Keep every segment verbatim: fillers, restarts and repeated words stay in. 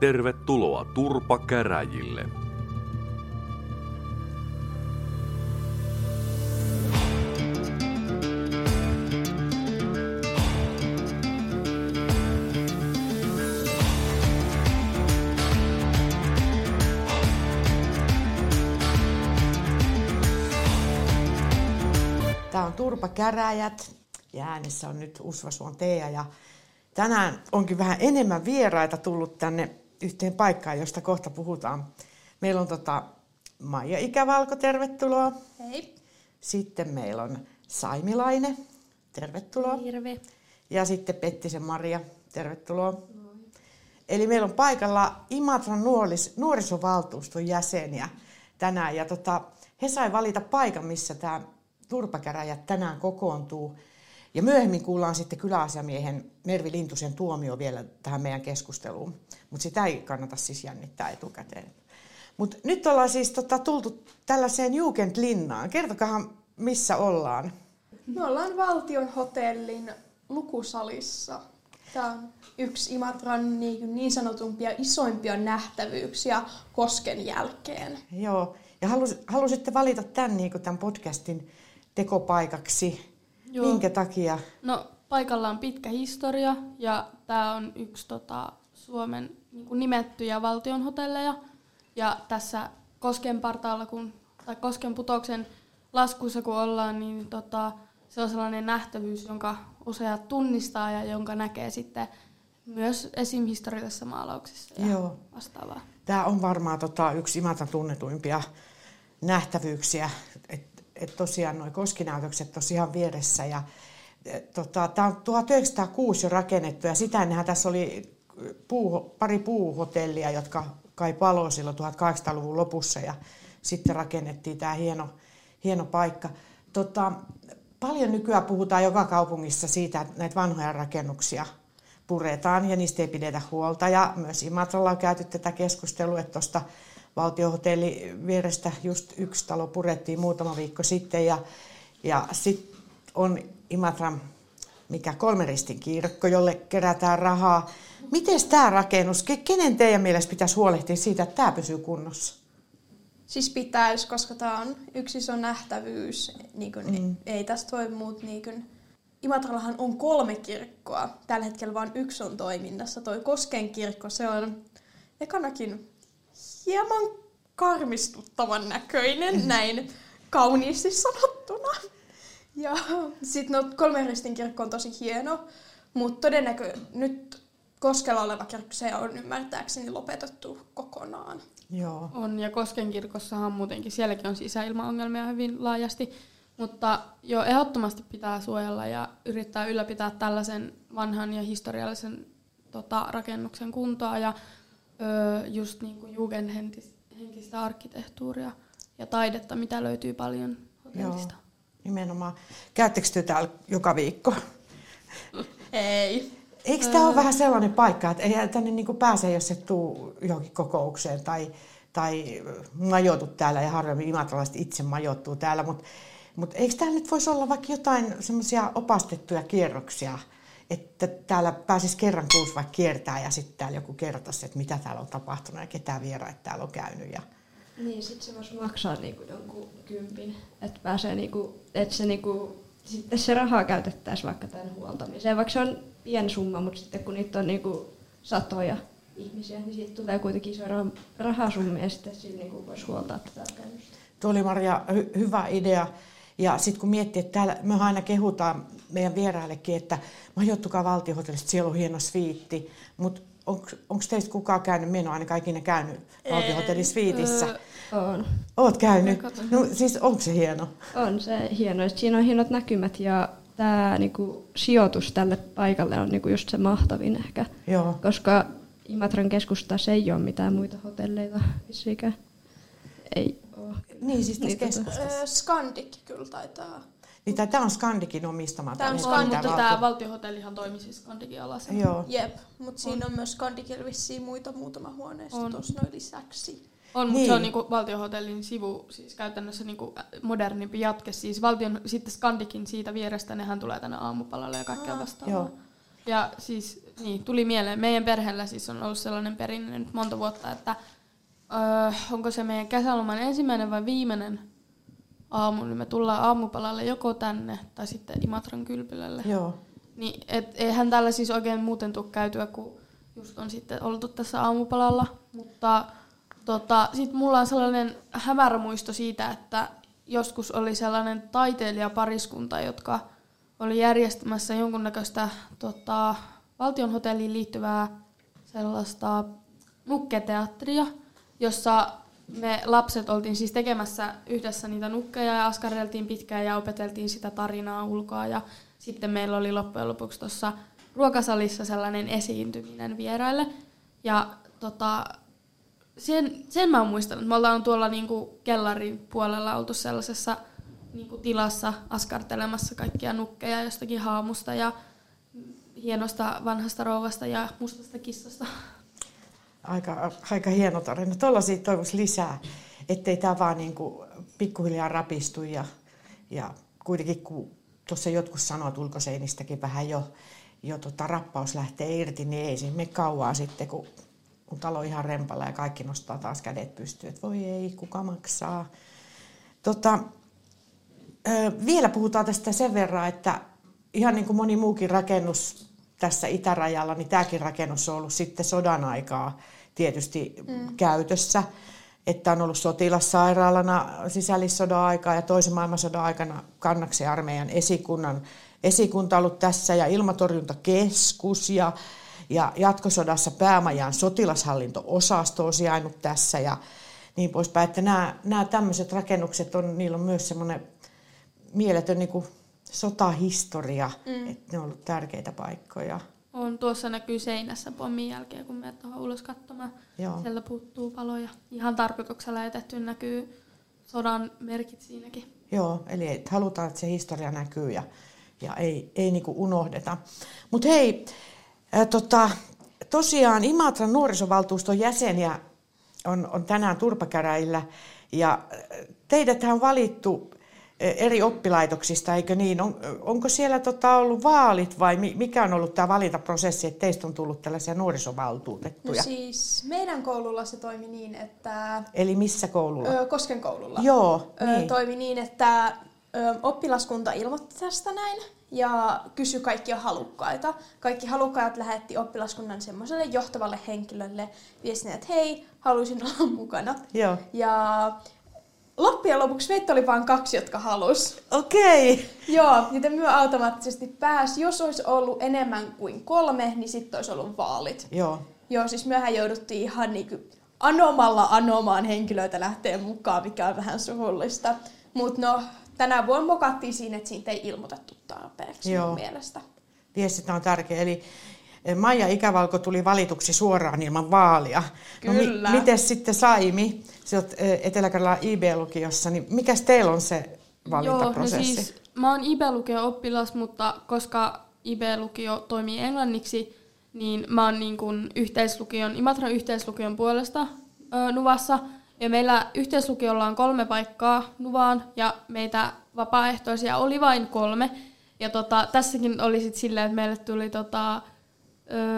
Tervetuloa Turpa-käräjille. Tämä on Turpa-käräjät ja äänessä on nyt Usvasuon Teea ja tänään onkin vähän enemmän vieraita tullut tänne yhteen paikkaan, josta kohta puhutaan. Meillä on tota Maija Ikävalko, tervetuloa. Hei. Sitten meillä on Saimi Laine, tervetuloa. Hirve. Ja sitten Pettisen Maria, tervetuloa. Moi. Eli meillä on paikalla Imatran nuoris, nuorisovaltuuston jäseniä tänään. Ja tota, he sai valita paikan, missä tämä Turpa-käräjät tänään kokoontuu. Ja myöhemmin kuullaan sitten kyläasiamiehen Mervi Lintusen tuomio vielä tähän meidän keskusteluun. Mutta sitä ei kannata siis jännittää etukäteen. Mutta nyt ollaan siis tota, tultu tällaiseen Jugendlinnaan. Kertokahan, missä ollaan. Me ollaan Valtionhotellin lukusalissa. Tämä on yksi Imatran niin, niin sanotumpia isoimpia nähtävyyksiä Kosken jälkeen. Joo, ja halus, halusitte valita tämän, niin kuin tämän podcastin tekopaikaksi. Joo. Minkä takia? No, paikalla on pitkä historia ja tämä on yksi tota, Suomen niin kuin nimettyjä valtionhotelleja. Ja tässä Kosken partaalla, kun, tai Kosken putouksen laskussa kun ollaan, niin tota, se on sellainen nähtävyys, jonka useat tunnistaa ja jonka näkee sitten myös esim. Historiallisissa maalauksissa ja Joo. vastaavaa. Tämä on varmaan tota, yksi Imatran tunnetuimpia nähtävyyksiä. Että tosiaan nuo koskinäytökset tosiaan vieressä. Ja, tota, tämä on tuhatyhdeksänsataakuusi jo rakennettu ja sitä ennenhän tässä oli puu, pari puuhotellia, jotka kai paloi silloin tuhatkahdeksansataaluvun lopussa ja sitten rakennettiin tämä hieno, hieno paikka. Tota, paljon nykyään puhutaan joka kaupungissa siitä, että näitä vanhoja rakennuksia puretaan ja niistä ei pidetä huolta. Ja myös Imatralla on käyty tätä keskustelua, että tuosta Valtionhotelli vierestä just yksi talo purettiin muutama viikko sitten ja, ja sitten on Imatran, mikä Kolmeristin kirkko, jolle kerätään rahaa. Miten tämä rakennus, kenen teidän mielestä pitäisi huolehtia siitä, että tämä pysyy kunnossa? Siis pitäisi, koska tämä on yksi iso nähtävyys, niin kun mm. ei tässä toimi muut. Niin kun Imatrallahan on kolme kirkkoa, tällä hetkellä vain yksi on toiminnassa. Toi Kosken kirkko, se on ekanakin hieman karmistuttavan näköinen, näin kauniisti sanottuna. Ja sitten no, Kolmeristin kirkko on tosi hieno, mutta todennäköisesti nyt Koskella oleva kirkko, se on ymmärtääkseni lopetettu kokonaan. Joo. On, ja Kosken kirkossahan muutenkin, sielläkin on sisäilmaongelmia hyvin laajasti, mutta jo ehdottomasti pitää suojella ja yrittää ylläpitää tällaisen vanhan ja historiallisen tota, rakennuksen kuntoa ja Öö, just niin kuin jugendhenkistä arkkitehtuuria ja taidetta, mitä löytyy paljon hotellista. Joo, nimenomaan. Käyttekö te täällä joka viikko? Ei. Eikö öö. tämä ole vähän sellainen paikka, että ei tänne niin kuin pääse, jos et tule johonkin kokoukseen tai, tai majoitu täällä ja harvemmin imatralaiset itse majoittuu täällä, mutta mut eikö täällä nyt voisi olla vaikka jotain semmoisia opastettuja kierroksia? Että täällä pääsisi kerran kuusi vaikka kiertää ja sitten täällä joku kertaisi, että mitä täällä on tapahtunut ja ketä vieraita täällä on käynyt. Ja niin, sitten se voisi maksaa niinku jonkun kympin, että pääsee niinku, et se niinku, sitten se rahaa käytettäisiin vaikka tämän huoltamiseen. Vaikka se on pieni summa, mutta sitten kun niitä on niinku satoja ihmisiä, niin siitä tulee kuitenkin iso rahasummi ja sitten sillä niinku voisi huoltaa tätä käynnistä. Tuo oli Maria hy- hyvä idea. Ja sitten kun miettii, että täällä me aina kehutaan meidän vieraillekin, että majoittukaa Valtionhotellista, siellä on hieno sviitti. Mutta onko teistä kukaan käynyt? Minä en ole ainakaan ikinä käynyt Valtionhotellin sviitissä. Öö, on. Oot käynyt? No siis onko se hieno? On se hieno. Siinä on hienot näkymät ja tämä niinku, sijoitus tälle paikalle on niinku, just se mahtavin ehkä. Joo. Koska Imatran keskustassa ei ole mitään muita hotelleita missikään. Ei. Niin, siis tässä keskustassa. Skandic kyllä taitaa. Niin, tämä on Skandicin omistama. Tämä on Skandic, mutta tämä Valtionhotellihan toimii siis Skandicin alasen. Joo. Jep, mutta siinä on myös Skandicilla vissiin muita muutama huoneisto tuossa noin lisäksi. On, mutta niin. Se on niinku Valtionhotellin sivu, siis käytännössä niinku modernimpi jatke. Siis valtion, sitten Skandicin siitä vierestä, nehän tulee tänne aamupalalle ja kaikkea vastaavaa. Ja siis niin, tuli mieleen. Meidän perheellä siis on ollut sellainen perinne nyt monta vuotta, että öö, onko se meidän kesäloman ensimmäinen vai viimeinen aamu, niin me tullaan aamupalalle joko tänne tai sitten Imatran kylpylälle. Joo. Niin, et, eihän täällä siis oikein muuten tule käytyä, kun just on sitten oltu tässä aamupalalla. Mutta tota, sitten mulla on sellainen hämärä muisto siitä, että joskus oli sellainen taiteilijapariskunta, jotka oli järjestämässä jonkunnäköistä tota, Valtionhotelliin liittyvää sellaista nukketeatteria, jossa me lapset oltiin siis tekemässä yhdessä niitä nukkeja ja askarreltiin pitkään ja opeteltiin sitä tarinaa ulkoa. Ja sitten meillä oli loppujen lopuksi tuossa ruokasalissa sellainen esiintyminen vieraille. Ja tota, sen, sen mä oon muistanut. Me ollaan tuolla niinku kellarin puolella oltu sellaisessa niinku tilassa askartelemassa kaikkia nukkeja jostakin haamusta ja hienosta vanhasta rouvasta ja mustasta kissasta. Aika, aika hieno tarina. Tuollaisia toivoisi lisää, ettei tämä vaan niinku pikkuhiljaa rapistu. Ja, ja kuitenkin, kun tuossa jotkut sanoo, että ulkoseinistäkin vähän jo, jo tota rappaus lähtee irti, niin ei se mene kauaa sitten, kun, kun talo on ihan rempalla ja kaikki nostaa taas kädet pystyyn. Että voi ei, kuka maksaa. Tota, ö, vielä puhutaan tästä sen verran, että ihan niin kuin moni muukin rakennus tässä itärajalla, niin tämäkin rakennus on ollut sitten sodan aikaa tietysti mm. käytössä. Että on ollut sotilassairaalana sisällissodan aikaa ja toisen maailmansodan aikana Kannaksen armeijan esikunnan esikunta ollut tässä ja ilmatorjuntakeskus ja, ja jatkosodassa päämajan sotilashallinto-osasto on sijainnut tässä ja niin poispäin. Että nämä, nämä tämmöiset rakennukset, on, niillä on myös semmoinen mieletön niin kuin sotahistoria, mm. että ne on ollut tärkeitä paikkoja. On, tuossa näkyy seinässä pommin jälkeen, kun menet tuohon ulos katsomaan. Joo. Sieltä puuttuu paloja. Ihan tarkoituksella jätetty näkyy sodan merkit siinäkin. Joo, eli et, halutaan, että se historia näkyy ja, ja ei, ei niinku unohdeta. Mutta hei, ä, tota, tosiaan Imatran nuorisovaltuuston jäseniä on, on tänään Turpa-käräjillä ja teidäthän on valittu eri oppilaitoksista, eikö niin? On, onko siellä tota ollut vaalit vai mikä on ollut tämä valintaprosessi, että teistä on tullut tällaisia nuorisovaltuutettuja? No siis meidän koululla se toimi niin, että... Eli missä koululla? Ö, Kosken koululla. Joo. Ö, niin. Toimi niin, että ö, oppilaskunta ilmoitti tästä näin ja kysyi kaikkia halukkaita. Kaikki halukkaat lähetti oppilaskunnan semmoiselle johtavalle henkilölle viestin, että hei, haluaisin olla mukana. Joo. Ja... Loppujen lopuksi meitä oli vain kaksi, jotka halusi. Okei. Okay. Joo, joten myö automaattisesti pääsi. Jos olisi ollut enemmän kuin kolme, niin sitten olisi ollut vaalit. Joo. Joo, siis myöhän jouduttiin ihan niin kuin anomalla anomaan henkilöitä lähteen mukaan, mikä on vähän surullista. Mutta no, tänä vuonna mokattiin siinä, että siitä ei ilmoitettu tarpeeksi. Joo. Mun mielestä. Viestintä on tärkeä. Eli Maija Ikävalko tuli valituksi suoraan ilman vaalia. Kyllä. No, mi- mites sitten Saimi? Sä oot Etelä-Karjalan I B-lukiossa, niin mikäs teillä on se valintaprosessi? Joo, no siis mä oon I B-lukion oppilas, mutta koska I B-lukio toimii englanniksi, niin mä oon niin kuin yhteislukion, Imatran yhteislukion puolesta ö, Nuvassa. Ja meillä yhteislukiolla on kolme paikkaa Nuvaan, ja meitä vapaaehtoisia oli vain kolme. Ja tota, tässäkin oli sitten silleen, että meille tuli tota,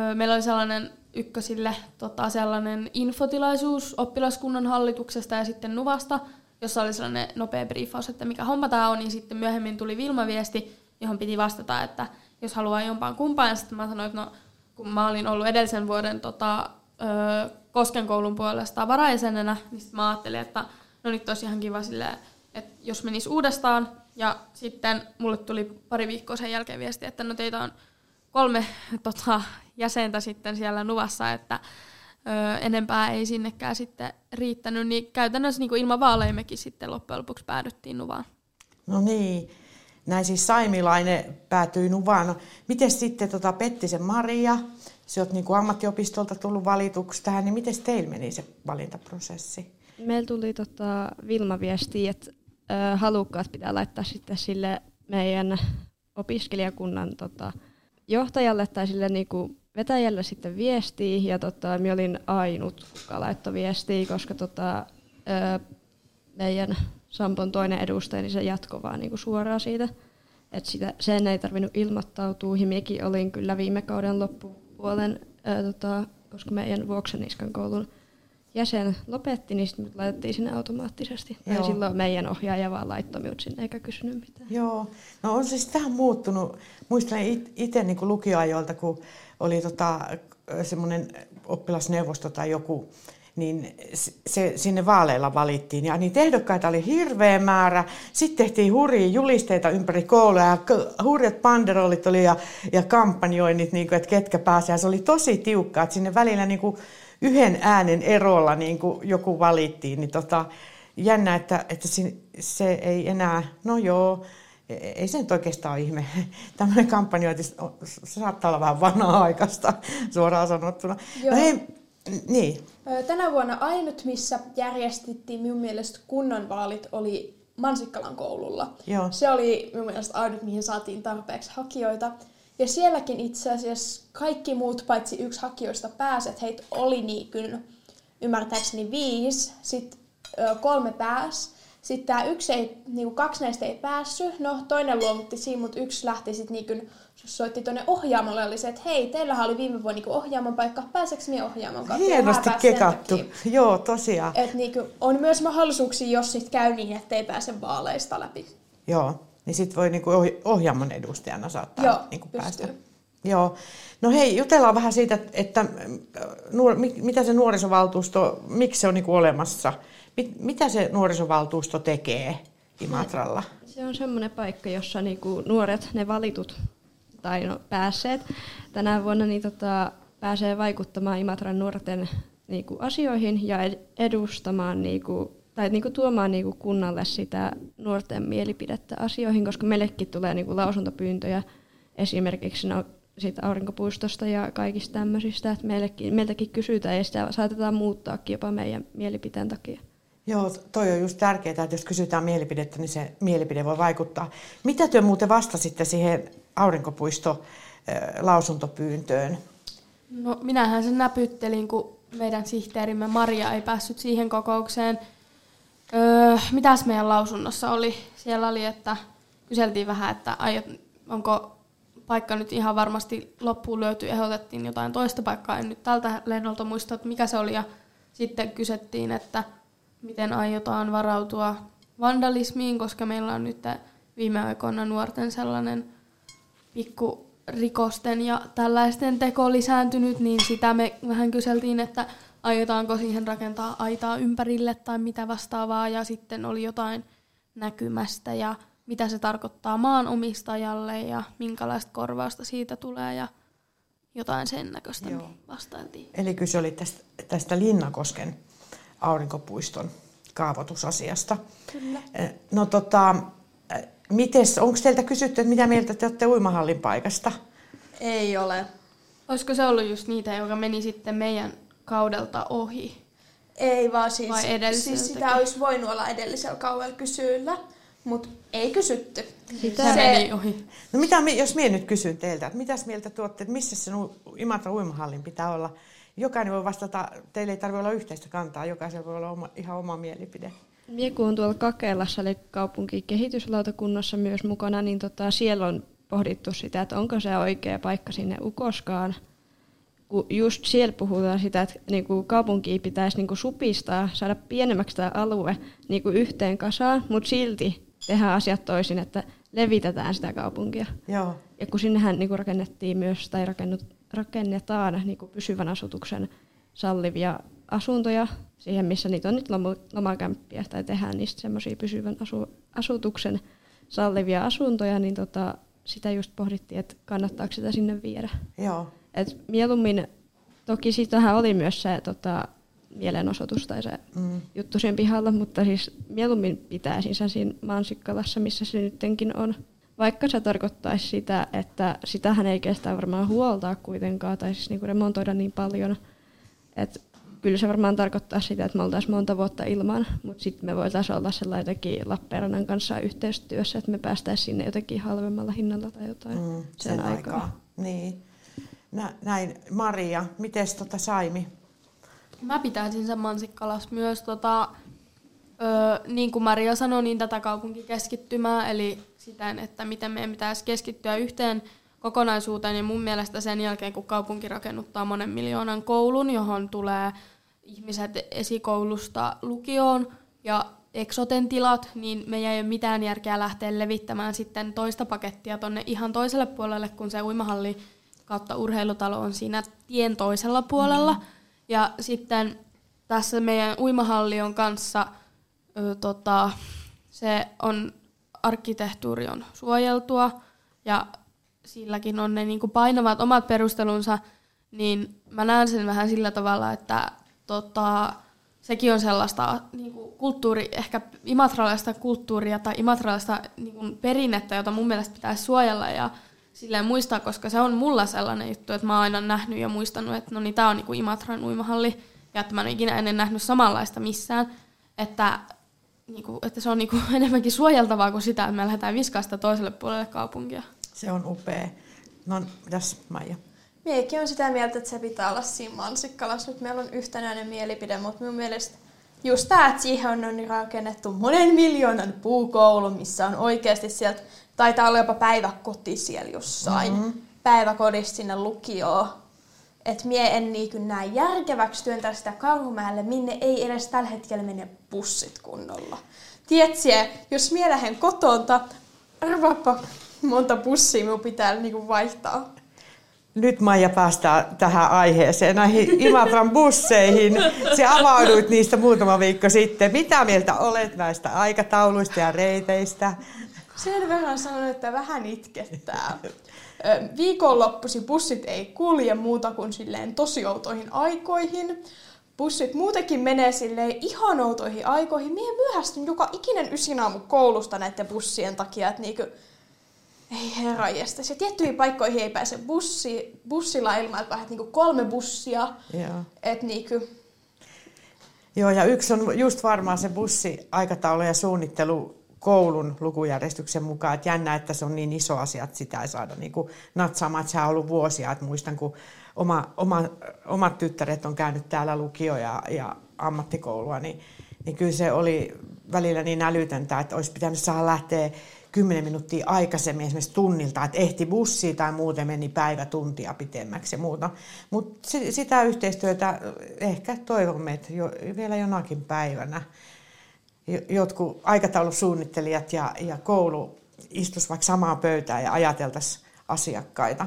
ö, meillä oli sellainen... ykkösille tota, sellainen infotilaisuus oppilaskunnan hallituksesta ja sitten Nuvasta, jossa oli sellainen nopea briefaus, että mikä homma tämä on, niin sitten myöhemmin tuli Vilma-viesti, johon piti vastata, että jos haluaa jompaan kumpaan, sitten mä sanoin, että no, kun mä olin ollut edellisen vuoden tota, ö, Kosken koulun puolesta varajäsenenä, niin sitten mä ajattelin, että no nyt olisi ihan kiva silleen, että jos menisi uudestaan, ja sitten mulle tuli pari viikkoa sen jälkeen viesti, että no teitä on kolme tota, jäsentä sitten siellä Nuvassa, että ö, enempää ei sinnekään sitten riittänyt, niin käytännössä niin ilman vaaleja mekin sitten loppujen lopuksi päädyttiin Nuvaan. No niin, näin siis Saimi Laine päätyi Nuvaan. No, miten sitten tota Pettisen Maria, sä oot niin kuin ammattiopistolta tullut valituksi tähän, niin miten teillä meni se valintaprosessi? Meillä tuli tota Vilma-viestiä, että ö, halukkaat pitää laittaa sitten sille meidän opiskelijakunnan tota, johtajalle tai sille niinku vetäjälle sitten viestiä, ja tota, minä olin ainut, joka laittoi viestiä, koska tota, ö, meidän Sampon toinen edustaja, niin se jatkoi vaan niinku suoraan siitä. Et sitä, sen ei tarvinnut ilmoittautua, ja minäkin olin kyllä viime kauden loppu, puolen, ää, tota, koska meidän Vuoksenniskan koulun jäsen lopetti, niin sitten laitettiin sinne automaattisesti. Joo. Ja silloin meidän ohjaaja vaan laittoi minut sinne eikä kysynyt mitään. Joo, no on siis tähän muuttunut. Muistelen itse niin lukioajoilta, kun oli tota, semmoinen oppilasneuvosto tai joku, niin se, sinne vaaleilla valittiin. Ja niitä ehdokkaita oli hirveä määrä. Sitten tehtiin hurjia julisteita ympäri koulua ja hurjat banderollit oli ja, ja kampanjoinnit, niin kuin, että ketkä pääsee. Ja se oli tosi tiukkaa, että sinne välillä niin kuin yhden äänen erolla niin kuin joku valittiin. Niin tota, jännä, että, että se ei enää, no joo, ei se nyt oikeastaan ole ihme. Tämmöinen kampanjointi saattaa olla vähän vanha-aikaista, suoraan sanottuna. Joo. No hei, niin. Tänä vuonna ainut, missä järjestettiin minun mielestä kunnanvaalit, oli Mansikkalan koululla. Joo. Se oli minun mielestä ainut, mihin saatiin tarpeeksi hakijoita. Ja sielläkin itse asiassa kaikki muut, paitsi yksi hakijoista pääset, heitä oli niin kyllä, ymmärtääkseni viisi, sitten kolme pääsi. Sitten tämä yksi ei, niinku kaksi näistä ei päässyt, no toinen luovutti siinä, mutta yksi lähti sitten niin soitti tuonne ohjaamolle ja oli se, että hei, teillähän oli viime vuonna niin ohjaamon paikka, pääseekö minä ohjaamon kautta? Hienosti kekattu, joo tosiaan. Että niin on myös mahdollisuuksia, jos sitten käy niin, että ei pääse vaaleista läpi. Joo, niin sitten voi niin ohjaamon edustajana saattaa joo, niin päästä. Joo. No hei, jutellaan vähän siitä, että nuor- mitä se nuorisovaltuusto, miksi se on niin olemassa? Mitä se nuorisovaltuusto tekee Imatralla? Se on semmoinen paikka, jossa niinku nuoret, ne valitut tai no, päässeet tänä vuonna niin tota, pääsee vaikuttamaan Imatran nuorten niinku, asioihin ja edustamaan niinku, tai niinku, tuomaan niinku, kunnalle sitä nuorten mielipidettä asioihin, koska meillekin tulee niinku, lausuntopyyntöjä esimerkiksi no, siitä aurinkopuistosta ja kaikista tämmöisistä. Että meillekin, meiltäkin kysytään ja sitä saatetaan muuttaakin jopa meidän mielipiteen takia. Joo, toi on just tärkeää, että jos kysytään mielipidettä, niin se mielipide voi vaikuttaa. Mitä työ muuten vastasitte siihen aurinkopuisto-lausuntopyyntöön? No minähän sen näpyttelin, kun meidän sihteerimme Maria ei päässyt siihen kokoukseen. Öö, mitäs meidän lausunnossa oli? Siellä oli, että kyseltiin vähän, että onko paikka nyt ihan varmasti loppuun löytyy, ehdotettiin jotain toista paikkaa. En nyt tältä lennolta muista, että mikä se oli. Ja sitten kysyttiin, että miten aiotaan varautua vandalismiin, koska meillä on nyt viime aikoina nuorten sellainen pikkurikosten ja tällaisten teko lisääntynyt, niin sitä me vähän kyseltiin, että aiotaanko siihen rakentaa aitaa ympärille tai mitä vastaavaa, ja sitten oli jotain näkymästä ja mitä se tarkoittaa maanomistajalle ja minkälaista korvausta siitä tulee ja jotain sen näköistä vastailtiin. Eli kyse oli tästä, tästä Linnakosken aurinkopuiston kaavoitusasiasta. Kyllä. No tota, mites, onko teiltä kysytty, että mitä mieltä te olette uimahallin paikasta? Ei ole. Olisiko se ollut just niitä, joka meni sitten meidän kaudelta ohi? Ei vaan siis, siis sitä olisi voinut olla edellisellä kaudella kysyillä, mutta ei kysytty. Sitä se meni ohi. No mitä, jos minä nyt kysyn teiltä, että mitäs mieltä te olette, että missä sen Imatran uimahallin pitää olla? Jokainen voi vastata, teille ei tarvitse olla yhteistä kantaa, jokaisella voi olla oma, ihan oma mielipide. Minä kun olen tuolla Kakelassa, eli kaupunkikehityslautakunnassa myös mukana, niin tota, siellä on pohdittu sitä, että onko se oikea paikka sinne Ukoskaan. Kun just siellä puhutaan sitä, että niinku kaupunkia pitäisi niinku supistaa, saada pienemmäksi tämä alue niinku yhteen kasaan, mutta silti tehdään asiat toisin, että levitetään sitä kaupunkia. Joo. Ja kun sinnehän niinku rakennettiin myös, tai rakennut. rakennetaan niin kuin pysyvän asutuksen sallivia asuntoja siihen, missä niitä on nyt lomakämppiä tai tehdään niistä semmoisia pysyvän asu- asutuksen sallivia asuntoja, niin tota, sitä just pohdittiin, että kannattaako sitä sinne viedä. Joo. Et mieluummin, toki siitähän oli myös se tota, mielenosoitus tai se mm. juttu sen pihalla, mutta siis mieluummin pitäisinsä siinä Mansikkalassa, missä se nyttenkin on. Vaikka se tarkoittaisi sitä, että sitähän ei kestä varmaan huoltaa kuitenkaan tai siis niinku remontoida niin paljon, että kyllä se varmaan tarkoittaa sitä, että me oltaisiin monta vuotta ilman, mutta sitten me voitaisiin olla sellainenkin Lappeenrannan kanssa yhteistyössä, että me päästäisiin sinne jotenkin halvemmalla hinnalla tai jotain mm, sen, sen aikaa. aikaa. Niin. Nä, näin. Maria, mites tota Saimi? Mä pitäisin sen Mansikkalas myös. Tota, ö, niin kuin Maria sanoi, niin tätä kaupunkikeskittymää, eli siten, että miten meidän pitäisi keskittyä yhteen kokonaisuuteen. Ja mun mielestä sen jälkeen, kun kaupunki rakennuttaa monen miljoonan koulun, johon tulee ihmiset esikoulusta lukioon ja eksoten tilat, niin meidän ei ole mitään järkeä lähteä levittämään sitten toista pakettia tonne ihan toiselle puolelle, kun se uimahalli kautta urheilutalo on siinä tien toisella puolella. Mm. Ja sitten tässä meidän uimahallion kanssa ö, tota, se on, arkkitehtuuri on suojeltua ja silläkin on ne niin kuin painavat omat perustelunsa, niin mä näen sen vähän sillä tavalla, että tota, sekin on sellaista niin kuin kulttuuri, ehkä imatralaista kulttuuria tai imatralaista niin kuin perinnettä, jota mun mielestä pitäisi suojella ja silleen muistaa, koska se on mulla sellainen juttu, että mä oon aina nähnyt ja muistanut, että no niin, tää on niin kuin Imatran uimahalli ja että mä en ikinä ennen nähnyt samanlaista missään, että, niin kuin, että se on niin kuin enemmänkin suojeltavaa kuin sitä, että me lähdetään viskaa sitä toiselle puolelle kaupunkia. Se on upea. No, mitäs Maija? Miekin olen sitä mieltä, että se pitää olla siinä Mansikkalassa. Nyt meillä on yhtenäinen mielipide, mutta minun mielestä just tämä, että siihen on rakennettu monen miljoonan puukoulu, missä on oikeasti sieltä, taitaa olla jopa päiväkoti siellä jossain, mm-hmm. päiväkodissa sinne lukioon. Että minä en niin näe järkeväksi työntää sitä Karhumäelle, minne ei edes tällä hetkellä mene bussit kunnolla. Tietsiä, jos minä lähden kotoonta, arvaapa monta bussia minun pitää niin vaihtaa. Nyt Maija päästään tähän aiheeseen, näihin Imatran busseihin. Se avauduit niistä muutama viikko sitten. Mitä mieltä olet näistä aikatauluista ja reiteistä? Sen verran sanon, että vähän itkettää. Viikonloppusi bussit ei kulje muuta kuin silleen tosi outoihin aikoihin. Bussit muutenkin menee silleen ihan outoihin aikoihin. Mie myöhästyn joka ikinen ysin aamu koulusta näiden bussien takia, että niinku ei herranjestas. Ja tiettyihin paikkoihin ei pääse bussi, bussilla ilman, että niinku kolme bussia. Joo. Et niinku. Joo, ja yksi on just varmaan se bussiaikataulu ja suunnittelu koulun lukujärjestyksen mukaan. Et jännä, että se on niin iso asia, että sitä ei saada niinku natsaamaan. Se on ollut vuosia. Et muistan, kun oma, oma, omat tyttäret on käynyt täällä lukio- ja, ja ammattikoulua, niin, niin kyllä se oli välillä niin älytöntä, että olisi pitänyt saada lähteä kymmenen minuuttia aikaisemmin esimerkiksi tunnilta, että ehti bussia tai muuten meni päivä tuntia pitemmäksi ja muuta. Mutta sitä yhteistyötä ehkä toivomme, että jo, vielä jonakin päivänä jotkut aikataulusuunnittelijat ja, ja koulu istuisivat vaikka samaan pöytään ja ajateltaisiin asiakkaita.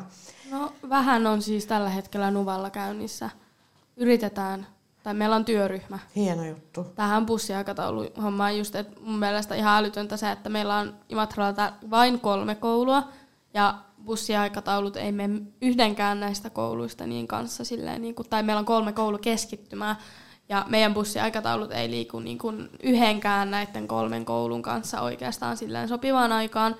No vähän on siis tällä hetkellä Nuvalla käynnissä. Yritetään, tai meillä on työryhmä. Hieno juttu. Tähän bussiaikatauluhommaan just, että mun mielestä ihan älytöntä se, että meillä on Imatralla vain kolme koulua ja bussiaikataulut ei mene yhdenkään näistä kouluista niin kanssa silleen, niin kuin, tai meillä on kolme koulukeskittymää. Ja meidän bussiaikataulut ei liiku niin kuin yhdenkään näiden kolmen koulun kanssa oikeastaan silleen sopivaan aikaan.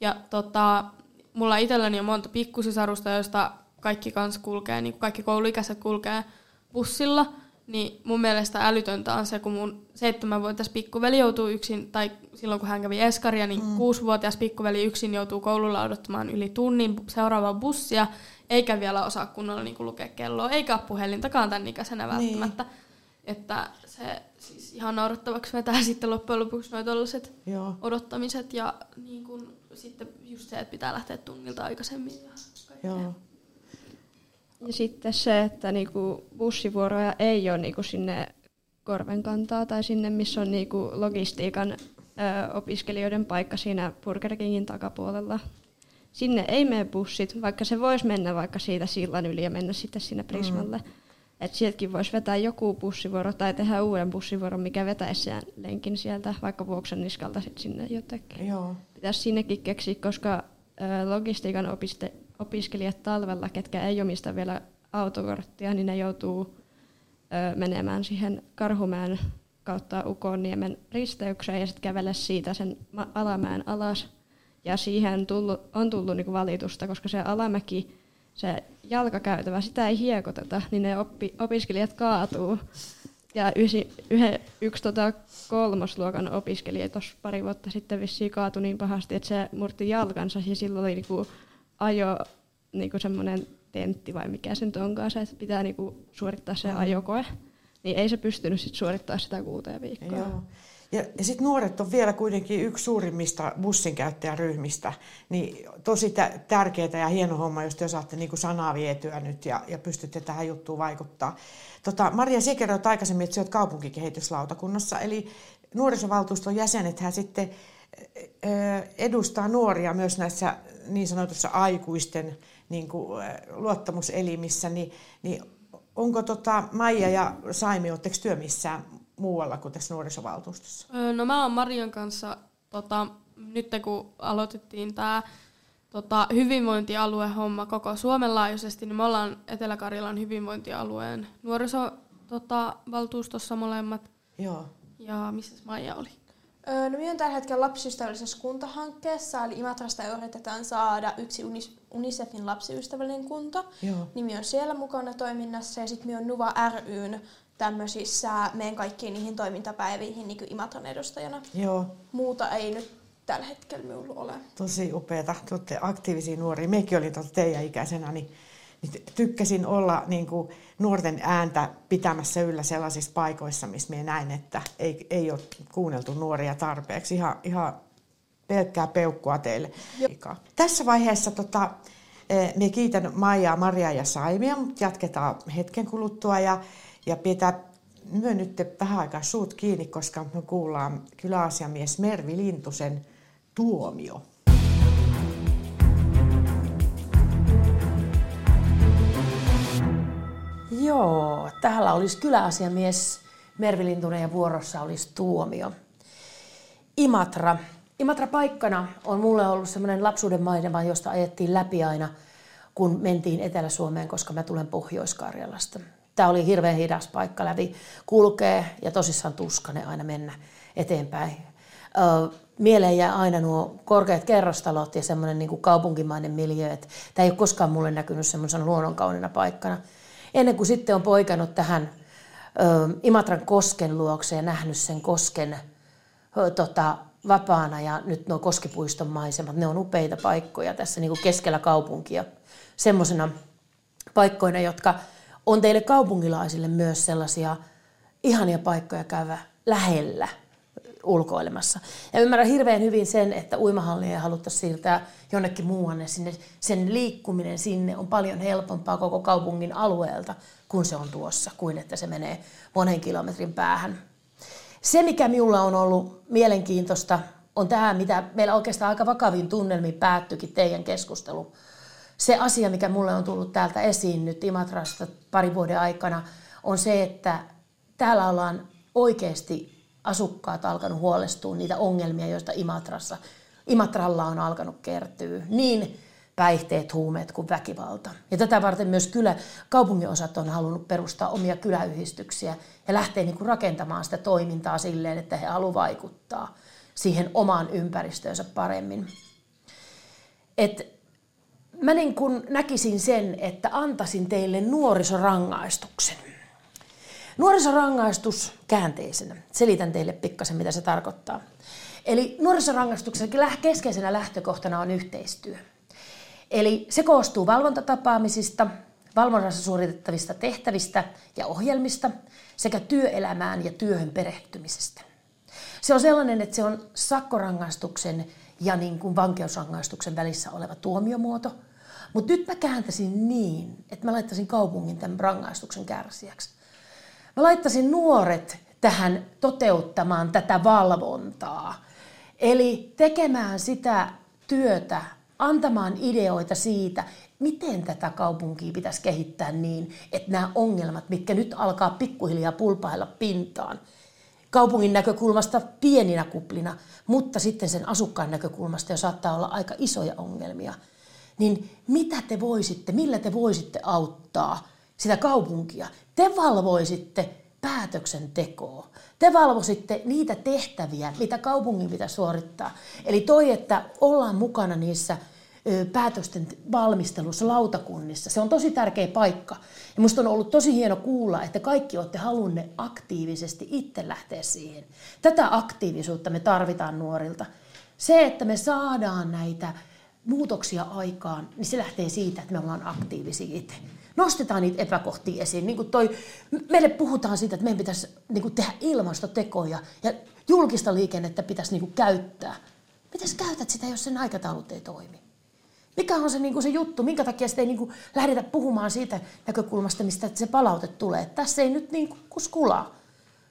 Ja tota, mulla itselläni on monta pikkusisarusta, joista kaikki kanssa kulkee, niin kuin kaikki kouluikäiset kulkee bussilla. Niin mun mielestä älytöntä on se, kun mun seitsemänvuotias pikkuveli joutuu yksin, tai silloin kun hän kävi eskaria, niin mm. kuusivuotias pikkuveli yksin joutuu koululla odottamaan yli tunnin seuraavaa bussia, eikä vielä osaa kunnolla niin kuin lukea kelloa, eikä ole puhelintakaan tämän ikäisenä välttämättä. Niin. Että se siis ihan naurattavaksi vetää sitten loppujen lopuksi noi tollaset odottamiset ja niin kun sitten just se, että pitää lähteä tunnilta aikaisemmin ja kaikkea. Joo. Ja sitten se, että niinku bussivuoroja ei ole niinku sinne Korvenkantaa tai sinne, missä on niinku logistiikan ö, opiskelijoiden paikka siinä Burger Kingin takapuolella. Sinne ei mene bussit, vaikka se voisi mennä vaikka siitä sillan yli ja mennä sitten sinne Prismalle. Mm. Että sieltäkin voisi vetää joku bussivuoro tai tehdä uuden bussivuoron, mikä vetäisi sen lenkin sieltä, vaikka Vuoksenniskalta sit sinne jotenkin. Joo. Pitäisi sinnekin keksiä, koska logistiikan opiste- opiskelijat talvella, ketkä ei omista vielä autokorttia, niin ne joutuu ö, menemään siihen Karhumäen kautta Ukonniemen risteykseen ja sitten kävele siitä sen alamäen alas. Ja siihen tullu, on tullut niinku valitusta, koska se alamäki, se jalkakäytävä, sitä ei hiekoteta, niin ne oppi, opiskelijat kaatuu. Ja ysi, yhe, yksi tota, kolmosluokan opiskelija tuossa pari vuotta sitten vissiin kaatui niin pahasti, että se murtti jalkansa ja silloin oli niinku ajo niinku semmoinen tentti vai mikä se nyt onkaan, se, että pitää niinku suorittaa se ajokoe. Niin ei se pystynyt sit suorittamaan sitä kuuteen viikkoa. Joo. Ja, ja sitten nuoret on vielä kuitenkin yksi suurimmista bussinkäyttäjäryhmistä, niin tosi tärkeää ja hieno homma, jos te saatte niin kuin sanaa vietyä nyt ja, ja pystytte tähän juttuun vaikuttaa. Tota, Maria, sinä kerroit aikaisemmin, että sinä olet kaupunkikehityslautakunnassa, eli nuorisovaltuuston jäsenethän sitten edustaa nuoria myös näissä niin sanotussa aikuisten niin kuin luottamuselimissä, niin, niin onko tota, Maija ja Saimi, oletteko työ missään muualla kuin tässä nuorisovaltuustossa? No mä oon Marian kanssa, tota, nyt kun aloitettiin tämä tota, hyvinvointialuehomma koko Suomen laajuisesti, niin me ollaan Etelä-Karjalan hyvinvointialueen nuorisovaltuustossa tota, molemmat. Joo. Ja missäs Maija oli? Öö, no minä olen tällä hetkellä lapsiystävällisessä kuntahankkeessa, eli Imatrasta yritetään saada yksi UNICEFin lapsiystävällinen kunta. Joo. Niin minä olen siellä mukana toiminnassa ja sitten minä olen Nuva ry:n tämmöisissä meidän kaikkiin niihin toimintapäiviin niin kuin Imatran edustajana. Joo. Muuta ei nyt tällä hetkellä minulla ole. Tosi upeata. Te olette aktiivisia nuoria. Mekin olin teidän ikäisenä, niin, niin tykkäsin olla niin kuin nuorten ääntä pitämässä yllä sellaisissa paikoissa, missä minä näin, että ei, ei ole kuunneltu nuoria tarpeeksi. Ihan, ihan pelkkää peukkua teille. Jo. Tässä vaiheessa tota, minä kiitän Maijaa, Maria ja Saimia, mutta jatketaan hetken kuluttua. Ja Ja pidetään myö nyt vähän aikaa suut kiinni, koska me kuullaan kyläasiamies Mervi Lintusen tuomio. Joo, täällä olisi kyläasiamies Mervi Lintunen ja vuorossa olisi tuomio. Imatra. Imatra paikkana on mulle ollut semmoinen lapsuuden mainema, josta ajettiin läpi aina, kun mentiin Etelä-Suomeen, koska mä tulen Pohjois-Karjalasta. Tämä oli hirveän hidas paikka läpi kulkee ja tosissaan tuskainen aina mennä eteenpäin. Mieleen jää aina nuo korkeat kerrostalot ja semmoinen niin kuin kaupunkimainen miljö. Että tämä ei ole koskaan mulle näkynyt semmoisena luonnonkaunina paikkana. Ennen kuin sitten on poikannut tähän Imatran kosken luokse ja nähnyt sen kosken tota, vapaana. Ja nyt nuo koskipuiston maisemat, ne on upeita paikkoja tässä niin kuin keskellä kaupunkia. Semmoisena paikkoina, jotka on teille kaupunkilaisille myös sellaisia ihania paikkoja käydä lähellä ulkoilemassa. Ja ymmärrän hirveän hyvin sen, että uimahallia ei haluttaisi siirtää jonnekin muuanne. Sinne, sen liikkuminen sinne on paljon helpompaa koko kaupungin alueelta, kun se on tuossa, kuin että se menee monen kilometrin päähän. Se, mikä minulla on ollut mielenkiintoista, on tämä, mitä meillä oikeastaan aika vakavin tunnelmiin päättyikin teidän keskustelu. Se asia, mikä mulle on tullut täältä esiin nyt Imatrasta parin vuoden aikana, on se, että täällä ollaan oikeasti asukkaat alkanut huolestua niitä ongelmia, joista Imatrassa, Imatralla on alkanut kertyä. Niin päihteet, huumeet kuin väkivalta. Ja tätä varten myös kylä, kaupunginosat on halunnut perustaa omia kyläyhdistyksiä ja lähteä niin kuin rakentamaan sitä toimintaa silleen, että he haluavat vaikuttaa siihen omaan ympäristöönsä paremmin. Et mä niin kun näkisin sen, että antaisin teille nuorisorangaistuksen. Nuorisorangaistus käänteisenä. Selitän teille pikkasen, mitä se tarkoittaa. Eli nuorisorangaistuksen keskeisenä lähtökohtana on yhteistyö. Eli se koostuu valvontatapaamisista, valvonnassa suoritettavista tehtävistä ja ohjelmista sekä työelämään ja työhön perehtymisestä. Se on sellainen, että se on sakkorangaistuksen ja niin kuin vankeusrangaistuksen välissä oleva tuomiomuoto. Mutta nyt mä kääntäisin niin, että mä laittaisin kaupungin tämän rangaistuksen kärsijäksi. Mä laittaisin nuoret tähän toteuttamaan tätä valvontaa. Eli tekemään sitä työtä, antamaan ideoita siitä, miten tätä kaupunkia pitäisi kehittää niin, että nämä ongelmat, mitkä nyt alkaa pikkuhiljaa pulpailla pintaan, kaupungin näkökulmasta pieninä kuplina, mutta sitten sen asukkaan näkökulmasta jo saattaa olla aika isoja ongelmia. Niin mitä te voisitte, millä te voisitte auttaa sitä kaupunkia? Te valvoisitte päätöksentekoa. Te valvoisitte niitä tehtäviä, mitä kaupungin pitää suorittaa. Eli toi, että ollaan mukana niissä päätösten valmistelussa, lautakunnissa. Se on tosi tärkeä paikka. Ja musta on ollut tosi hieno kuulla, että kaikki olette halunneet aktiivisesti itse lähteä siihen. Tätä aktiivisuutta me tarvitaan nuorilta. Se, että me saadaan näitä muutoksia aikaan, niin se lähtee siitä, että me ollaan aktiivisia itse. Nostetaan niitä epäkohtia esiin. Niin kuin toi, meille puhutaan siitä, että meidän pitäisi niin kuin tehdä ilmastotekoja ja julkista liikennettä pitäisi niin kuin käyttää. Miten sä käytät sitä, jos sen aikataulut ei toimi? Mikä on se, niin kuin se juttu, minkä takia sitä ei niin kuin lähdetä puhumaan siitä näkökulmasta, mistä se palaute tulee. Et tässä ei nyt niin kuin kuskulaa.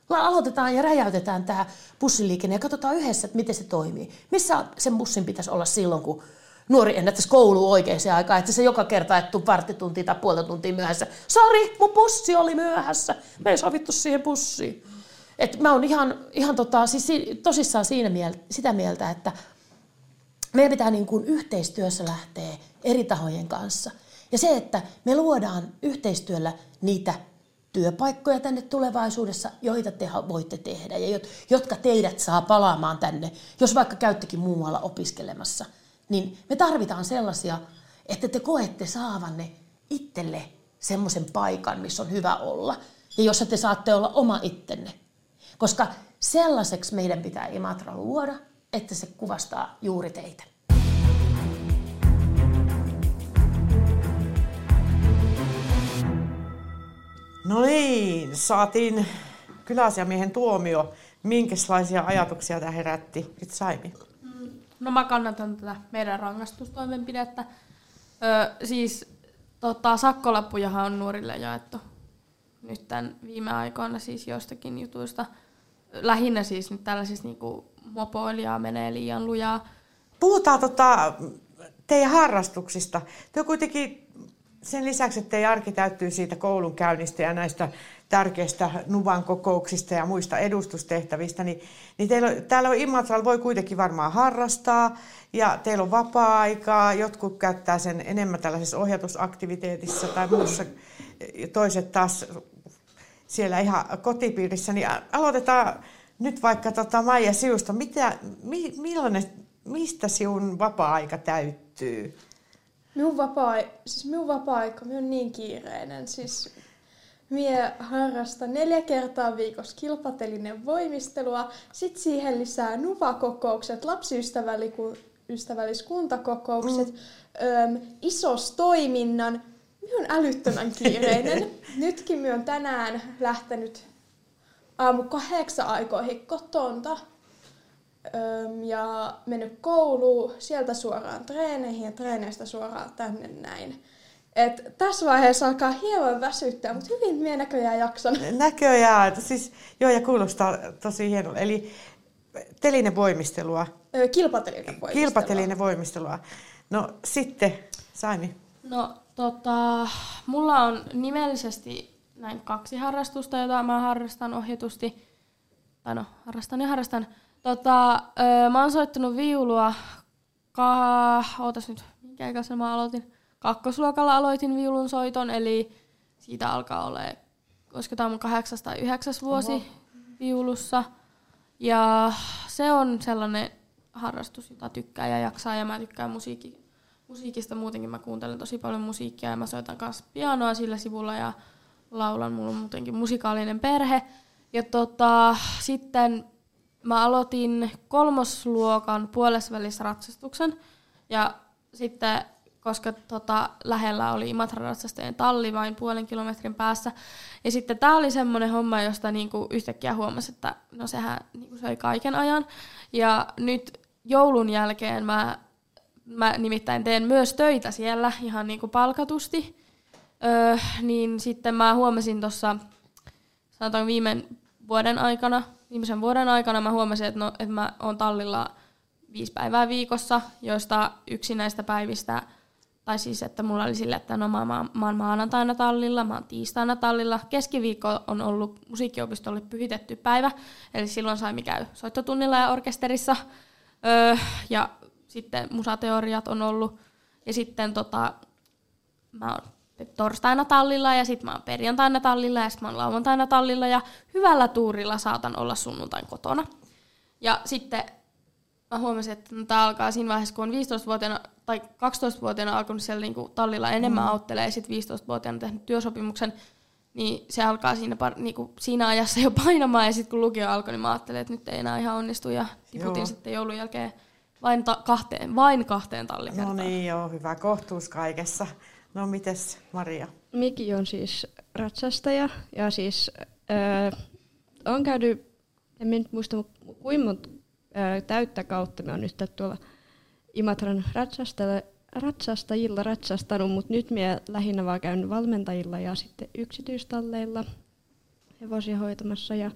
Aloitetaan ja räjäytetään tämä bussiliikenne ja katsotaan yhdessä, että miten se toimii. Missä sen bussin pitäisi olla silloin, kun nuori ennättäisi kouluun oikeaan aikaan, että se joka kerta et tuu varttituntia tai puolta tuntia myöhässä. Sori, mun bussi oli myöhässä. Me ei sovittu siihen bussiin. Et mä oon ihan, ihan tota, siis tosissaan siinä mieltä, sitä mieltä, että meidän pitää niin kuin yhteistyössä lähteä eri tahojen kanssa. Ja se, että me luodaan yhteistyöllä niitä työpaikkoja tänne tulevaisuudessa, joita te voitte tehdä ja jotka teidät saa palaamaan tänne, jos vaikka käyttekin muualla opiskelemassa. Niin me tarvitaan sellaisia, että te koette saavanne itselle semmoisen paikan, missä on hyvä olla ja jossa te saatte olla oma ittenne. Koska sellaiseksi meidän pitää Imatra luoda, että se kuvastaa juuri teitä. No niin, saatiin kyläasiamiehen tuomio. Minkälaisia ajatuksia tämä herätti? Nyt Saimi. No mä kannatan tätä meidän rangaistustoimenpidettä. Öö, siis tota, sakkolappujahan on nuorille jaettu nyt tämän viime aikoina siis joistakin jutuista. Lähinnä siis nyt tällaisista niinku mopoilijaa menee liian lujaa. Puhutaan tota, teidän harrastuksista. Te kuitenkin sen lisäksi, että teidän arki täyttyy siitä koulunkäynnistä ja näistä tärkeistä Nuvan kokouksista ja muista edustustehtävistä, niin, niin teillä on, täällä on Imatralla voi kuitenkin varmaan harrastaa ja teillä on vapaa-aikaa. Jotkut käyttää sen enemmän tällaisessa ohjatusaktiviteetissa tai muussa, toiset taas siellä ihan kotipiirissä. Niin aloitetaan nyt vaikka tota Maija sinusta. Mitä, mi, millainen, mistä sinun vapaa-aika täyttyy? Minun vapaa-aika, siis minun vapaa-aika minun on niin kiireinen. Siis minä harrastan neljä kertaa viikossa kilpatelinen voimistelua. Sitten siihen lisää Nuva-kokoukset, lapsiystävälliskuntakokoukset, mm. isostoiminnan. Minä on älyttömän kiireinen. Nytkin minä on tänään lähtenyt aamu kahdeksan aikoihin kotonta ja mennyt kouluun, sieltä suoraan treeneihin ja treeneistä suoraan tänne näin. Et tässä vaiheessa alkaa hieman väsyttää, mutta hyvin minä näköjään jaksan. Näköjään, siis, joo ja kuulostaa tosi hienolta. Eli telinevoimistelua. Kilpatelinevoimistelua. Kilpatelinevoimistelua. No sitten, Saimi. No tota, mulla on nimellisesti näin kaksi harrastusta, jota mä harrastan ohjatusti. Tai no, harrastan ja harrastan. Tota, öö, mä oon soittanut viulua, ka... ootas nyt, minkä ikäisenä mä aloitin? Kakkosluokalla aloitin viulun soiton, eli siitä alkaa olla, olisiko tämä mun kahdeksas tai yhdeksäs vuosi Oho. viulussa. Ja se on sellainen harrastus, jota tykkää ja jaksaa, ja mä tykkään musiikki, musiikista muutenkin. Mä kuuntelen tosi paljon musiikkia, ja mä soitan kanssa pianoa sillä sivulla, ja laulan, mulla on muutenkin musikaalinen perhe. Ja tota, sitten mä aloitin kolmosluokan puolesvälissä ratsastuksen, ja sitten koska tota, lähellä oli Imatran ratsastajien talli vain puolen kilometrin päässä. Ja sitten tämä oli semmoinen homma, josta niinku yhtäkkiä huomasi, että no sehän niinku söi kaiken ajan. Ja nyt joulun jälkeen mä, mä nimittäin teen myös töitä siellä ihan niinku palkatusti. Öö, niin sitten mä huomasin tuossa, sanotaan viime vuoden aikana, viimeisen vuoden aikana mä huomasin, että, no, että mä oon tallilla viisi päivää viikossa, joista yksi näistä päivistä. Tai siis, että mulla oli sille, että no mä, mä, mä oon maanantaina tallilla, mä oon tiistaina tallilla. Keskiviikko on ollut musiikkiopistolle pyhitetty päivä, eli silloin Saimi käy soittotunnilla ja orkesterissa. Öö, ja sitten musateoriat on ollut. Ja sitten tota, mä oon torstaina tallilla ja sitten mä oon perjantaina tallilla ja sitten mä oon lauantaina tallilla. Ja hyvällä tuurilla saatan olla sunnuntain kotona. Ja sitten mä huomasin, että no, tää alkaa siinä vaiheessa, kun on viisitoistavuotiaana tai kaksitoistavuotiaana alkanut siellä niinku tallilla enemmän mm. auttelee, ja sitten viisitoistavuotiaana tehnyt työsopimuksen, niin se alkaa siinä, par, niinku, siinä ajassa jo painamaan, ja sitten kun lukio alkoi, niin mä ajattelin, että nyt ei enää ihan onnistu, ja tiputin joo. sitten joulun jälkeen vain, ta- kahteen, vain kahteen tallikertaan. No niin, joo, hyvä kohtuus kaikessa. No mites Maria? Miki on siis ratsastaja, ja siis äh, on käynyt, en minä nyt muista, kuin mut ää, täyttä kautta mä oon nyt tuolla Imatran ratsastajilla, ratsastajilla ratsastanut, mutta nyt mä lähinnä vaan käynyt valmentajilla ja sitten yksityistalleilla hevosia hoitamassa. Ja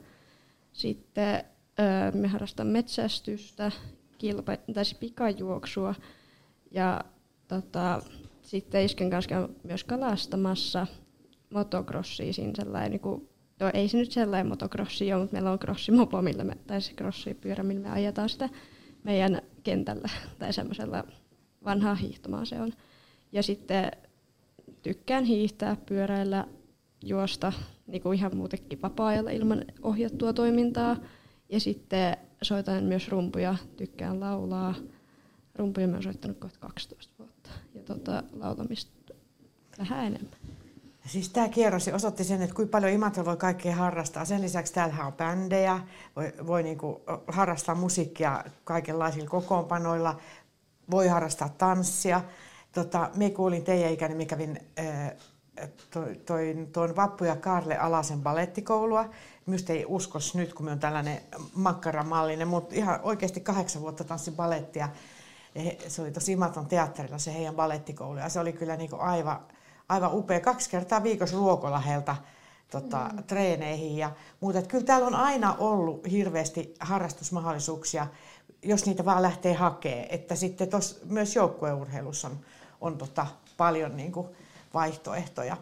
sitten ää, me harrastan metsästystä, kilpa, taisi pikajuoksua ja tota, sitten isken kanssa myös kalastamassa, motocrossia siinä sellainen, niin kuin, no ei se nyt sellainen motocrossi ole, mutta meillä on crossimopo, millä me, tai se crossipyörä, millä me ajetaan sitä meidän kentällä, tai semmoisella vanhaa hiihtomaa se on. Ja sitten tykkään hiihtää, pyöräillä, juosta, niin kuin ihan muutenkin vapaa-ajalla ilman ohjattua toimintaa. Ja sitten soitan myös rumpuja, tykkään laulaa. Rumpuja mä oon soittanut kohta kaksitoista vuotta ja tota, laulamista vähän enemmän. Siis tämä kierros osoitti sen, että kuinka paljon Imatra voi kaikkea harrastaa. Sen lisäksi täällähän on bändejä, voi, voi niinku harrastaa musiikkia kaikenlaisilla kokoonpanoilla, voi harrastaa tanssia. Tota, me kuulin teidän ikäinen, minä kävin äh, toi, toi, tuon Vappu ja Karle Alasen balettikoulua. Minusta ei uskos nyt, kun me on tällainen makkaramallinen, mutta ihan oikeasti kahdeksan vuotta tanssin balettia. Se oli tosi Imatran teatterilla se heidän balettikoulu ja se oli kyllä niinku aivan, aivan upea. Kaksi kertaa viikossa Ruokolahelta tota, mm. treeneihin ja muuta. Et kyllä täällä on aina ollut hirveästi harrastusmahdollisuuksia, jos niitä vaan lähtee hakemaan. Että sitten tos, myös joukkueurheilussa on, on tota, paljon niinku vaihtoehtoja.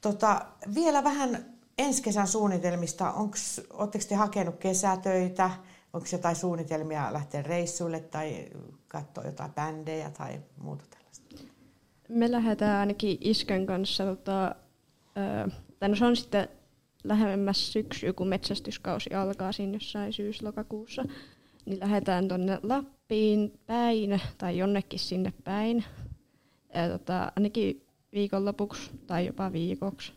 Tota, vielä vähän ensi kesän suunnitelmista. Oletteko te hakenut kesätöitä? Onko jotain suunnitelmia lähteä reissuille tai katsoa jotain bändejä tai muuta tällaista? Me lähdetään ainakin iskän kanssa, tota, tai no se on sitten lähemmäs syksyä, kun metsästyskausi alkaa siinä jossain syys-lokakuussa, niin lähdetään tuonne Lappiin päin tai jonnekin sinne päin, ja tota, ainakin viikonlopuksi tai jopa viikoksi.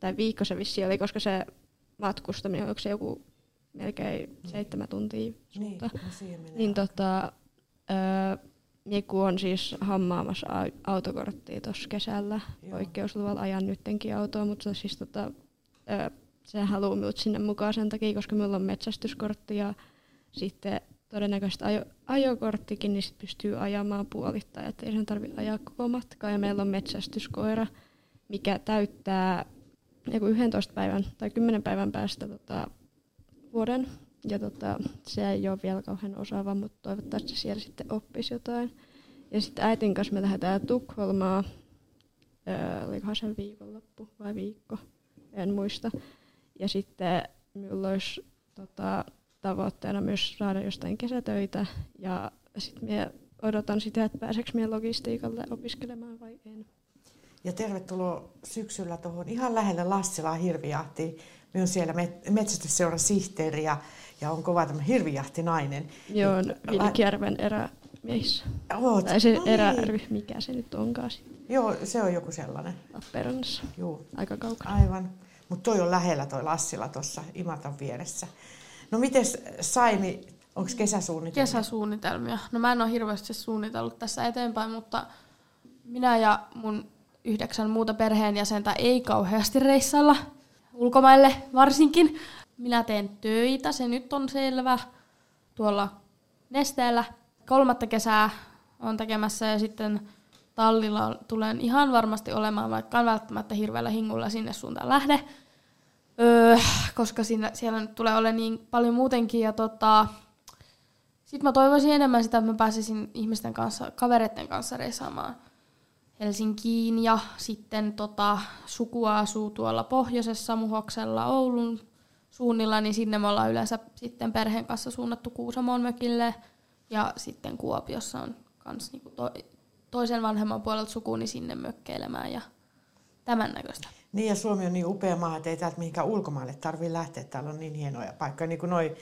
Tai viikko se vissiin oli, koska se matkustaminen, oliko se joku melkein seitsemän tuntia suunta. Niin, no niin tota, Miku on siis hammaamassa autokorttia tuossa kesällä. Joo. Poikkeusluvalla ajan nyttenkin autoa, mutta siis tota, ö, se haluaa minut sinne mukaan sen takia, koska minulla on metsästyskortti ja sitten todennäköisesti ajo, ajokorttikin, niin sit pystyy ajamaan puolittain, ettei sen tarvitse ajaa koko matkaa. Ja meillä on metsästyskoira, mikä täyttää yksitoista päivän tai kymmenen päivän päästä tota, vuoden. Ja tota, se ei ole vielä kauhean osaava, mutta toivottavasti se siellä sitten oppisi jotain. Ja sitten äitin kanssa me lähdetään Tukholmaan. Öö, olikohan sen viikonloppu vai viikko? En muista. Ja sitten minulla olisi tota, tavoitteena myös saada jostain kesätöitä. Ja sitten minä odotan sitä, että pääseekö minä logistiikalle opiskelemaan vai en. Ja tervetuloa syksyllä tuohon ihan lähelle Lassilaa hirvijahtiin. Minä olen siellä metsästysseuran sihteeri ja, ja on kova tämmöinen hirvijahtinainen. Joo, on Vilkijärven erämiehissä. Oot, tai se no niin. Eräryhmä, mikä se nyt onkaan sitten. Joo, se on joku sellainen. Lappeenrannassa. Joo. Aika kaukana. Aivan. Mutta toi on lähellä toi Lassila tuossa Imatran vieressä. No mites Saimi, onko kesäsuunnitelmia? Kesäsuunnitelmia. No mä en ole hirveästi suunnitellut tässä eteenpäin, mutta minä ja mun yhdeksän muuta perheenjäsentä ei kauheasti reissalla. Ulkomaille varsinkin. Minä teen töitä, se nyt on selvä. Tuolla Nesteellä kolmatta kesää on tekemässä ja sitten tallilla tulen ihan varmasti olemaan, vaikka en välttämättä hirveällä hingulla sinne suuntaan lähde, öö, koska siinä, siellä nyt tulee olemaan niin paljon muutenkin. Ja tota, sitten mä toivoisin enemmän sitä, että mä pääsisin ihmisten kanssa, kavereiden kanssa reissaamaan Helsinkiin ja sitten tota, sukua asuu tuolla pohjoisessa, Muhoksella, Oulun suunnilla, niin sinne me ollaan yleensä sitten perheen kanssa suunnattu Kuusamoon mökille. Ja sitten Kuopiossa on kans niinku to- toisen vanhemman puolelta suku, niin sinne mökkeilemään ja tämän näköistä. Niin ja Suomi on niin upea maa, että ei täältä mihinkään ulkomaille tarvitse lähteä. Täällä on niin hienoja paikkoja, niin kuin noi,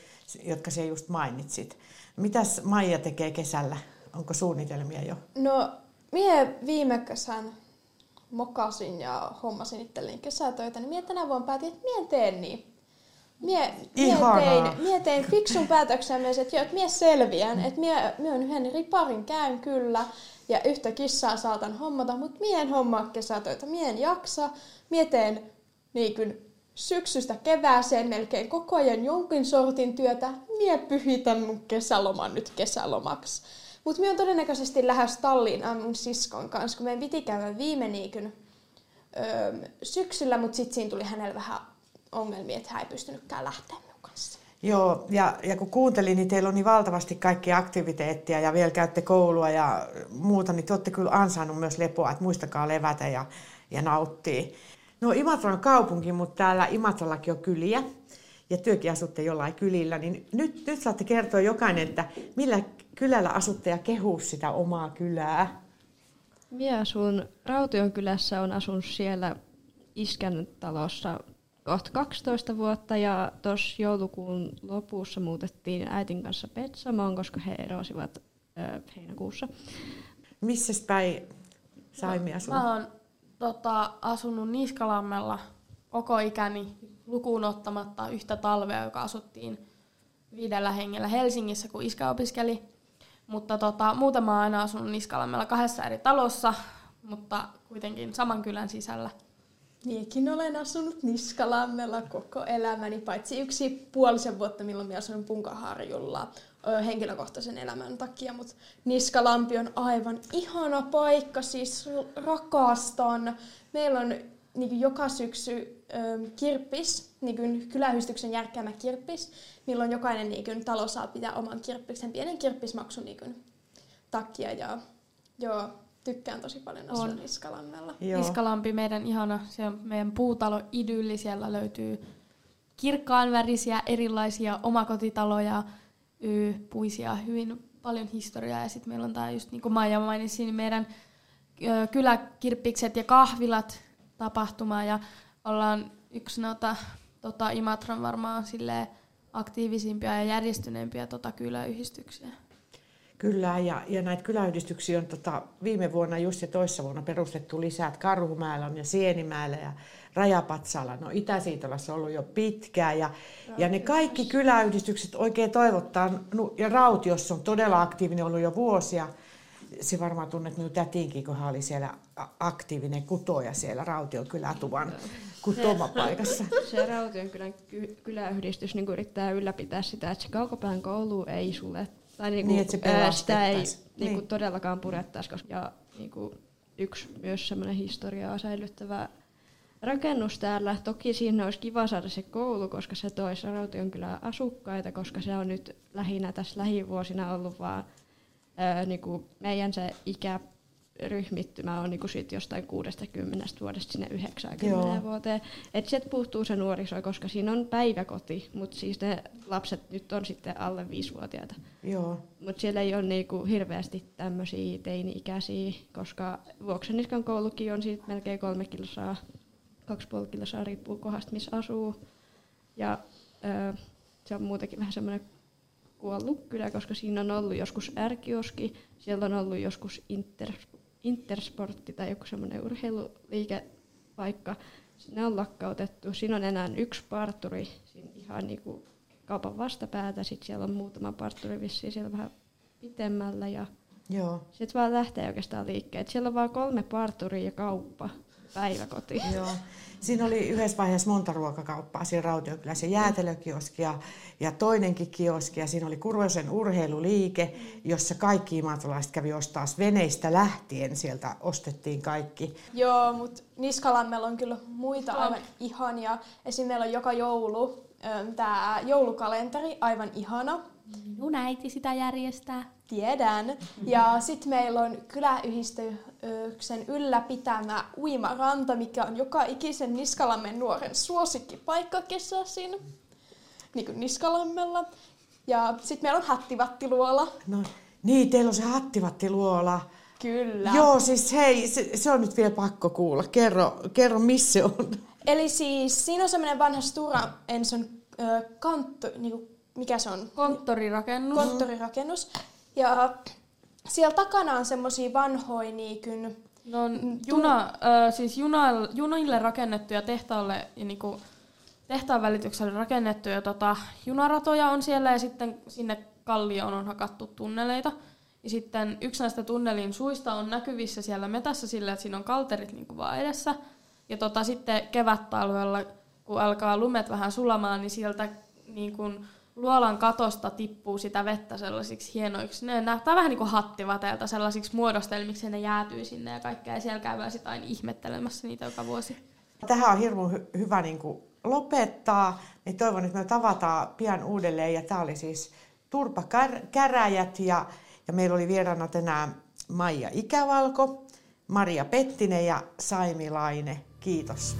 jotka sä just mainitsit. Mitäs Maija tekee kesällä? Onko suunnitelmia jo? No... Mie viime kesän mokasin ja hommasin itselleni kesätöitä, niin mie tänä vuonna päätin, että mie en tee niin. Mie, mie, tein, mie tein fiksun päätöksen myös, että, että mie selviän, että mie, mie on yhden riparin käyn kyllä ja yhtä kissaa saatan hommata, mutta mie en hommaa kesätöitä, mie en jaksa, mie teen niin kuin Syksystä kevääseen melkein koko ajan jonkin sortin työtä. Mie pyhitän mun kesäloman nyt kesälomaksi. Mut mie on todennäköisesti lähes talliin mun siskon kanssa, kun meidän piti käydä viime niikyn öö, syksyllä, mutta sitten siinä tuli hänellä vähän ongelmia, että hän ei pystynytkään lähteä minun kanssa. Joo, ja, ja kun kuuntelin, niin teillä on niin valtavasti kaikkia aktiviteettia ja vielä käytte koulua ja muuta, niin te olette kyllä ansainnut myös lepoa, että muistakaa levätä ja, ja nauttia. No Imatra on kaupunki, mutta täällä Imatrallakin on kyliä ja työkin asutte jollain kylillä, niin nyt, nyt saatte kertoa jokainen, että millä kylällä asutte ja kehuu sitä omaa kylää. Minä asun Raution kylässä, olen asunut siellä iskän talossa kohta kaksitoista vuotta ja tuossa joulukuun lopussa muutettiin äitin kanssa Petsamoon, koska he erosivat ö, heinäkuussa. Missäs päin Saimi asuu? Mä oon tota, asunut Niskalammella koko ikäni lukuun ottamatta yhtä talvea, joka asuttiin viidellä hengellä Helsingissä, kun iskä opiskeli. Mutta tota, muuten mä oon aina asunut Niskalammella kahdessa eri talossa, mutta kuitenkin saman kylän sisällä. Miekin olen asunut Niskalammella koko elämäni, paitsi yksi puolisen vuotta, milloin minä asuin Punkaharjulla henkilökohtaisen elämän takia, mutta Niskalampi on aivan ihana paikka, siis rakastan. Meillä on niin joka syksy äm, kirppis, niin kyläyhdistyksen järkkäämä kirppis, milloin jokainen niin talo saa pitää oman kirppiksen pienen kirppismaksun niin takia. Ja, joo. Tykkään tosi paljon asua on. Niskalammella. Joo. Niskalampi, meidän ihana, se on meidän puutalo idylli. Siellä löytyy kirkkaanvärisiä erilaisia omakotitaloja, y, puisia, hyvin paljon historiaa. Ja sitten meillä on tämä, just niin kuin Maija mainitsi, niin meidän ö, kyläkirppikset ja kahvilat tapahtuma. Ja ollaan yksi noita tota, Imatran varmaan silleen aktiivisimpia ja järjestyneempiä tota, kyläyhdistyksiä. Kyllä, ja, ja näitä kyläyhdistyksiä on tota, viime vuonna just ja toissa vuonna perustettu lisää, että Karhumäellä on ja Sienimäellä ja Rajapatsaalla. No Itä-Siitolassa on ollut jo pitkään ja, ja ne kaikki kyläyhdistykset oikein toivottaa. No, ja Rautiossa on todella aktiivinen ollut jo vuosia. Se varmaan tunnet minun tätiinkin, kun hän oli siellä aktiivinen kutoja siellä Raution kylätuvan kutomapaikassa. Se, se Raution kylän ky, kyläyhdistys niin yrittää ylläpitää sitä, että se kaukopään koulu ei sulle. Tai niinku, niin, että ää, sitä ei niinku, niin. todellakaan purettaisi, koska niinku, yksi myös semmoinen historiaa säilyttävä rakennus täällä. Toki siinä olisi kiva saada se koulu, koska se toisi Rautionkylän asukkaita, koska se on nyt lähinnä tässä lähivuosina ollut vaan ää, niinku, meidän se ikäryhmittymä on niinku, sit jostain kuudestakymmenestä vuodesta sinne yhdeksäänkymmeneen vuoteen. Et sieltä puuttuu se nuoriso, koska siinä on päiväkoti, mutta siis ne lapset nyt on sitten alle viisivuotiaita. Mutta siellä ei ole niinku hirveästi tämmöisiä teini-ikäisiä, koska Vuoksenniskan koulukin on siitä melkein kolme kilsaa, kaksi puoli kilsaa riippuu kohdasta, missä asuu. Ja öö, se on muutenkin vähän semmoinen kuollut kylä, koska siinä on ollut joskus R-kioski, siellä on ollut joskus inter, intersportti tai joku semmoinen urheiluliikepaikka. Ne on lakkautettu. Siinä on enää yksi parturi, siinä ihan niinku kaupan vastapäätä. Sitten siellä on muutama parturi vissiin siellä vähän pitemmällä. Sitten vaan lähtee oikeastaan liikkeelle. Siellä on vaan kolme parturia ja kauppa, päiväkoti. Joo. Siinä oli yhdessä vaiheessa monta ruokakauppaa siinä Rautiokylässä, jäätelökioski ja, ja toinenkin kioski. Ja siinä oli Kurvosen urheiluliike, jossa kaikki imatolaiset kävi ostaa veneistä lähtien. Sieltä ostettiin kaikki. Joo, mutta Niskalammella on kyllä muita aivan ihania. Esimerkiksi meillä on joka joulu. Tämä joulukalenteri, aivan ihana. Minun äiti sitä järjestää. Tiedän. Ja sitten meillä on kyläyhdistyksen ylläpitämä uimaranta, mikä on joka ikisen Niskalammen nuoren suosikkipaikka kesäisin, niin kuin Niskalammella. Ja sitten meillä on Hattivattiluola. No niin, teillä on se Hattivattiluola. Kyllä. Joo, siis hei, se, se on nyt vielä pakko kuulla. Kerro, kerro missä se on. Eli siis siinä on semmoinen vanha Stura Enson äh, kantto, niinku, mikä se on? Konttorirakennus. Konttorirakennus. Ja siellä takana on semmoisia vanhoja niinkyn... No, juna, äh, siis juna, junille rakennettuja tehtaalle ja niinku, tehtaan välitykselle rakennettuja tota, junaratoja on siellä ja sitten sinne kallioon on hakattu tunneleita. Ja sitten yksi näistä tunnelin suista on näkyvissä siellä metässä sillä, että siinä on kalterit niinku vaan edessä. Ja tota, sitten kevättalvella kun alkaa lumet vähän sulamaan, niin sieltä niin kun luolan katosta tippuu sitä vettä sellaisiksi hienoiksi. Ne näyttää vähän niin kuin hattivateelta sellaisiksi muodostelmiksi, ne jäätyy sinne ja kaikkea. Ja siellä käydään sitten aina ihmettelemässä niitä joka vuosi. Tähän on hirveän hy- hyvä niin kuin lopettaa. Niin toivon, että me tavataan pian uudelleen. Ja tämä oli siis Turpa-käräjät ja, ja meillä oli vieraana tänään Maija Ikävalko, Maria Pettinen ja Saimi Laine. Kiitos.